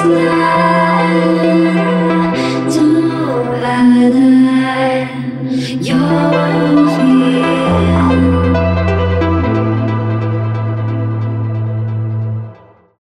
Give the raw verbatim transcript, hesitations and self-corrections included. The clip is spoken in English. This Слава.